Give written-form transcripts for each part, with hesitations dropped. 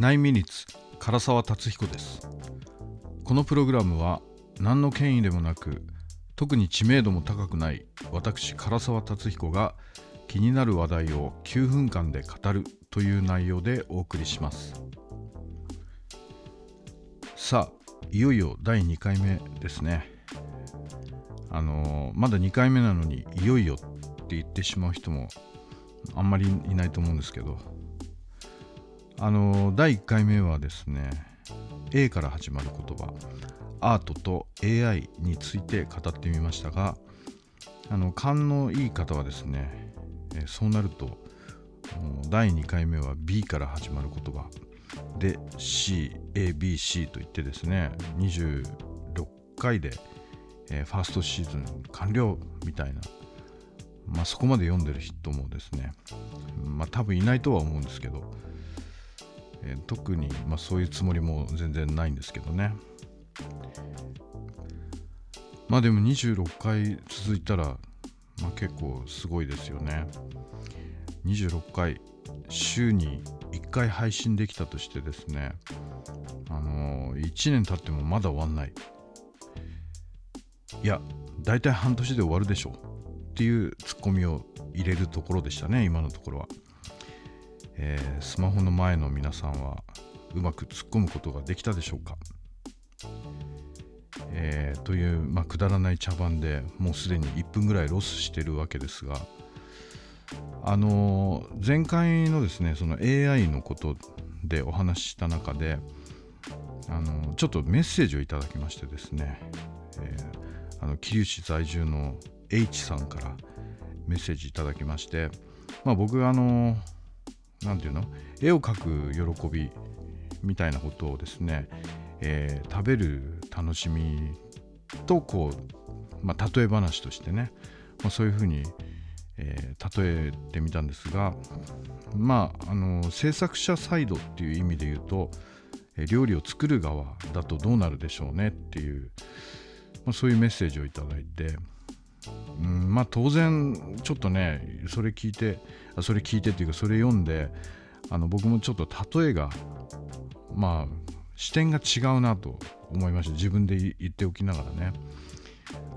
9ミニッツ唐沢達彦です。このプログラムは何の権威でもなく、特に知名度も高くない私唐沢達彦が気になる話題を9分間で語るという内容でお送りします。さあ、いよいよ第2回目ですね。まだ2回目なのにいよいよって言ってしまう人もあんまりいないと思うんですけど、第1回目はですね、 A から始まる言葉アートと AI について語ってみましたが、勘のいい方はですね、そうなると第2回目は B から始まる言葉で C、A、B、C といってですね、26回で、ファーストシーズン完了みたいな、そこまで読んでる人もですね、多分いないとは思うんですけど、特に、そういうつもりも全然ないんですけどね。でも26回続いたら、結構すごいですよね。26回週に1回配信できたとしてですね、1年経ってもまだ終わんない、いやだいたい半年で終わるでしょっていうツッコミを入れるところでしたね、今のところは。スマホの前の皆さんはうまく突っ込むことができたでしょうか。という、くだらない茶番でもうすでに1分ぐらいロスしてるわけですが、前回のですね、その AI のことでお話しした中で、ちょっとメッセージをいただきましてですね、桐生市在住の H さんからメッセージいただきまして、僕が絵を描く喜びみたいなことをですね、食べる楽しみと例え話としてね、そういうふうに、例えてみたんですが、制作者サイドっていう意味で言うと、料理を作る側だとどうなるでしょうねっていう、そういうメッセージをいただいて、当然ちょっとね、それ聞いてというか、それ読んで、僕もちょっと例えが視点が違うなと思いました。自分で言っておきなが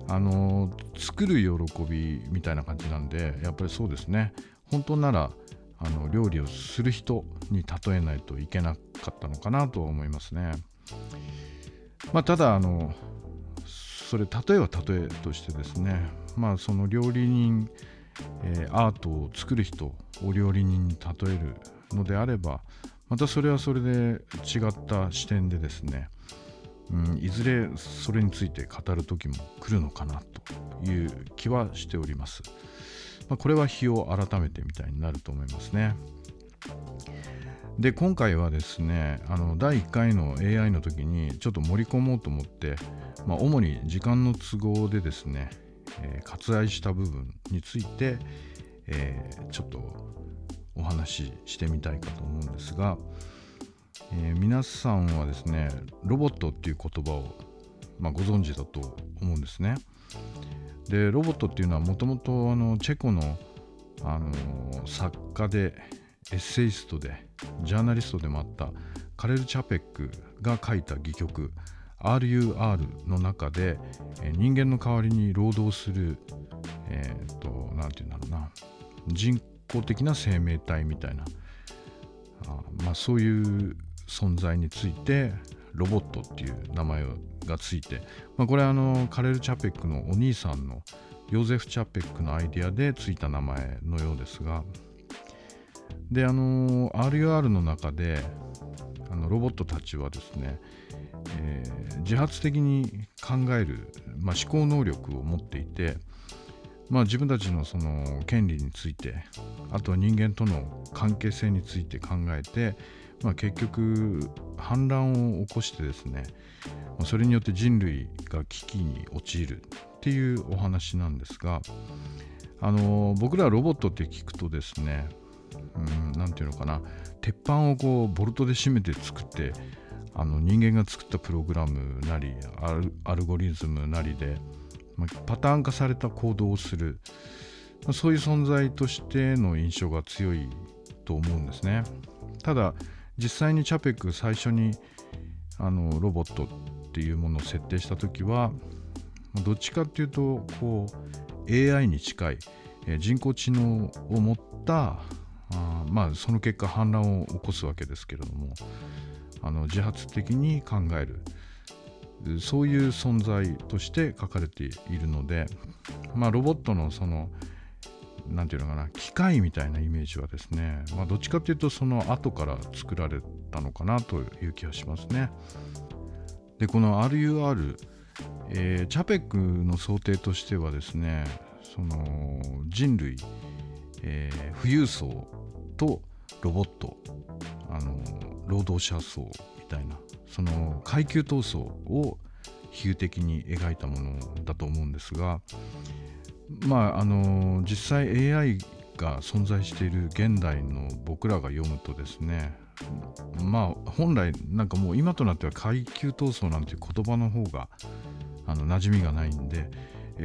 らね、作る喜びみたいな感じなんで、やっぱりそうですね、本当なら料理をする人に例えないといけなかったのかなとは思いますね。ただそれ例えは例えとしてですね、その料理人、アートを作る人を料理人に例えるのであれば、またそれはそれで違った視点でですね、いずれそれについて語る時も来るのかなという気はしております。これは日を改めてみたいになると思いますね。で、今回はですね、第1回の AI の時にちょっと盛り込もうと思って、主に時間の都合でですね、割愛した部分について、ちょっとお話ししてみたいかと思うんですが、皆さんはですね、ロボットっていう言葉を、ご存知だと思うんですね。で、ロボットっていうのはもともとチェコの、作家でエッセイストでジャーナリストでもあったカレル・チャペックが書いた戯曲 RUR の中で、人間の代わりに労働する、なんていうんだろうな、人工的な生命体みたいな、そういう存在についてロボットっていう名前がついて、これはカレル・チャペックのお兄さんのヨゼフ・チャペックのアイデアでついた名前のようですが、で、RUR の中でロボットたちはですね、自発的に考える、思考能力を持っていて、自分たちのその権利について、あとは人間との関係性について考えて、結局反乱を起こしてですね、それによって人類が危機に陥るっていうお話なんですが、僕らロボットって聞くとですね、なんていうのかな、鉄板をボルトで締めて作って、人間が作ったプログラムなりアルゴリズムなりでパターン化された行動をする、そういう存在としての印象が強いと思うんですね。ただ実際にチャペック最初にロボットっていうものを設定したときはどっちかっていうとこう AI に近い人工知能を持ったその結果反乱を起こすわけですけれども自発的に考えるそういう存在として書かれているので、ロボットのそのなんていうのかな機械みたいなイメージはですね、どっちかというとその後から作られたのかなという気がしますね。でこの RUR、チャペックの想定としてはですねその人類、富裕層とロボット労働者層みたいなその階級闘争を比喩的に描いたものだと思うんですが実際 AI が存在している現代の僕らが読むとですね本来なんかもう今となっては階級闘争なんていう言葉の方が馴染みがないんで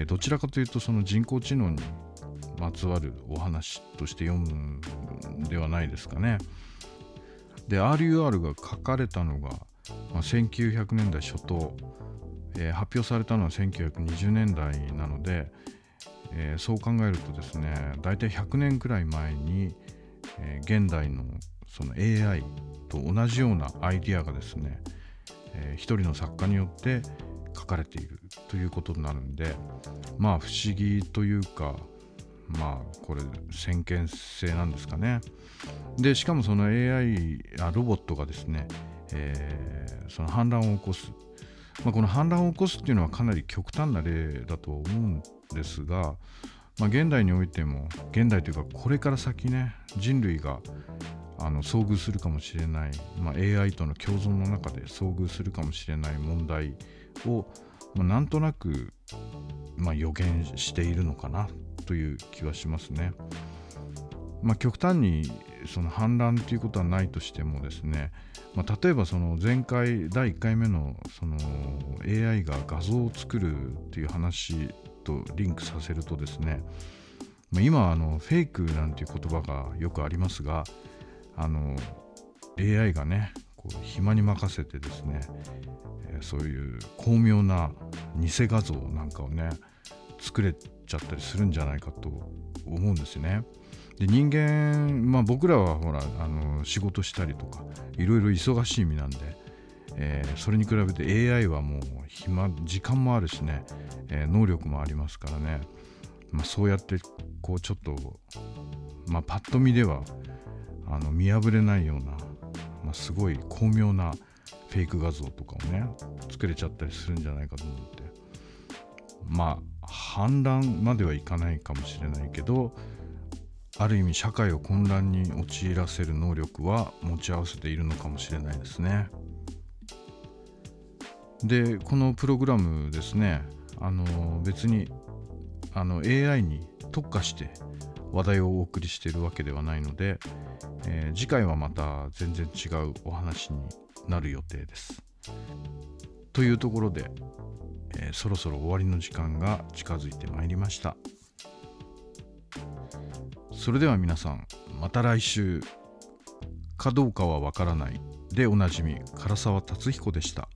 どちらかというとその人工知能にまつわるお話として読むんではないですかね。で RUR が書かれたのが、1900年代初頭、発表されたのは1920年代なのでそう考えるとですね大体100年くらい前に、現代のその AI と同じようなアイディアがですね、一人の作家によって書かれているということになるんで不思議というかこれ先見性なんですかね。でしかもその ロボットがですね、その反乱を起こす、この反乱を起こすっていうのはかなり極端な例だと思うんですが、現代においても現代というかこれから先ね人類が遭遇するかもしれない、AI との共存の中で遭遇するかもしれない問題を、なんとなく、予言しているのかなという気はしますね。極端にその反乱ということはないとしてもですね、例えばその前回第1回目のその AI が画像を作るっていう話とリンクさせるとですね、今フェイクなんていう言葉がよくありますがAI がねこう暇に任せてですね、そういう巧妙な偽画像なんかをね作れちゃったりするんじゃないかと思うんですね。で人間、僕らはほら仕事したりとかいろいろ忙しい身なんで、それに比べて AI はもう時間もあるしね、能力もありますからね、そうやってこうちょっと、パッと見では見破れないような、すごい巧妙なフェイク画像とかをね作れちゃったりするんじゃないかと思って、反乱まではいかないかもしれないけどある意味社会を混乱に陥らせる能力は持ち合わせているのかもしれないですね。でこのプログラムですね別にAI に特化して話題をお送りしているわけではないので、次回はまた全然違うお話になる予定です。というところで、そろそろ終わりの時間が近づいてまいりました。それでは皆さんまた来週かどうかはわからないでおなじみ唐沢達彦でした。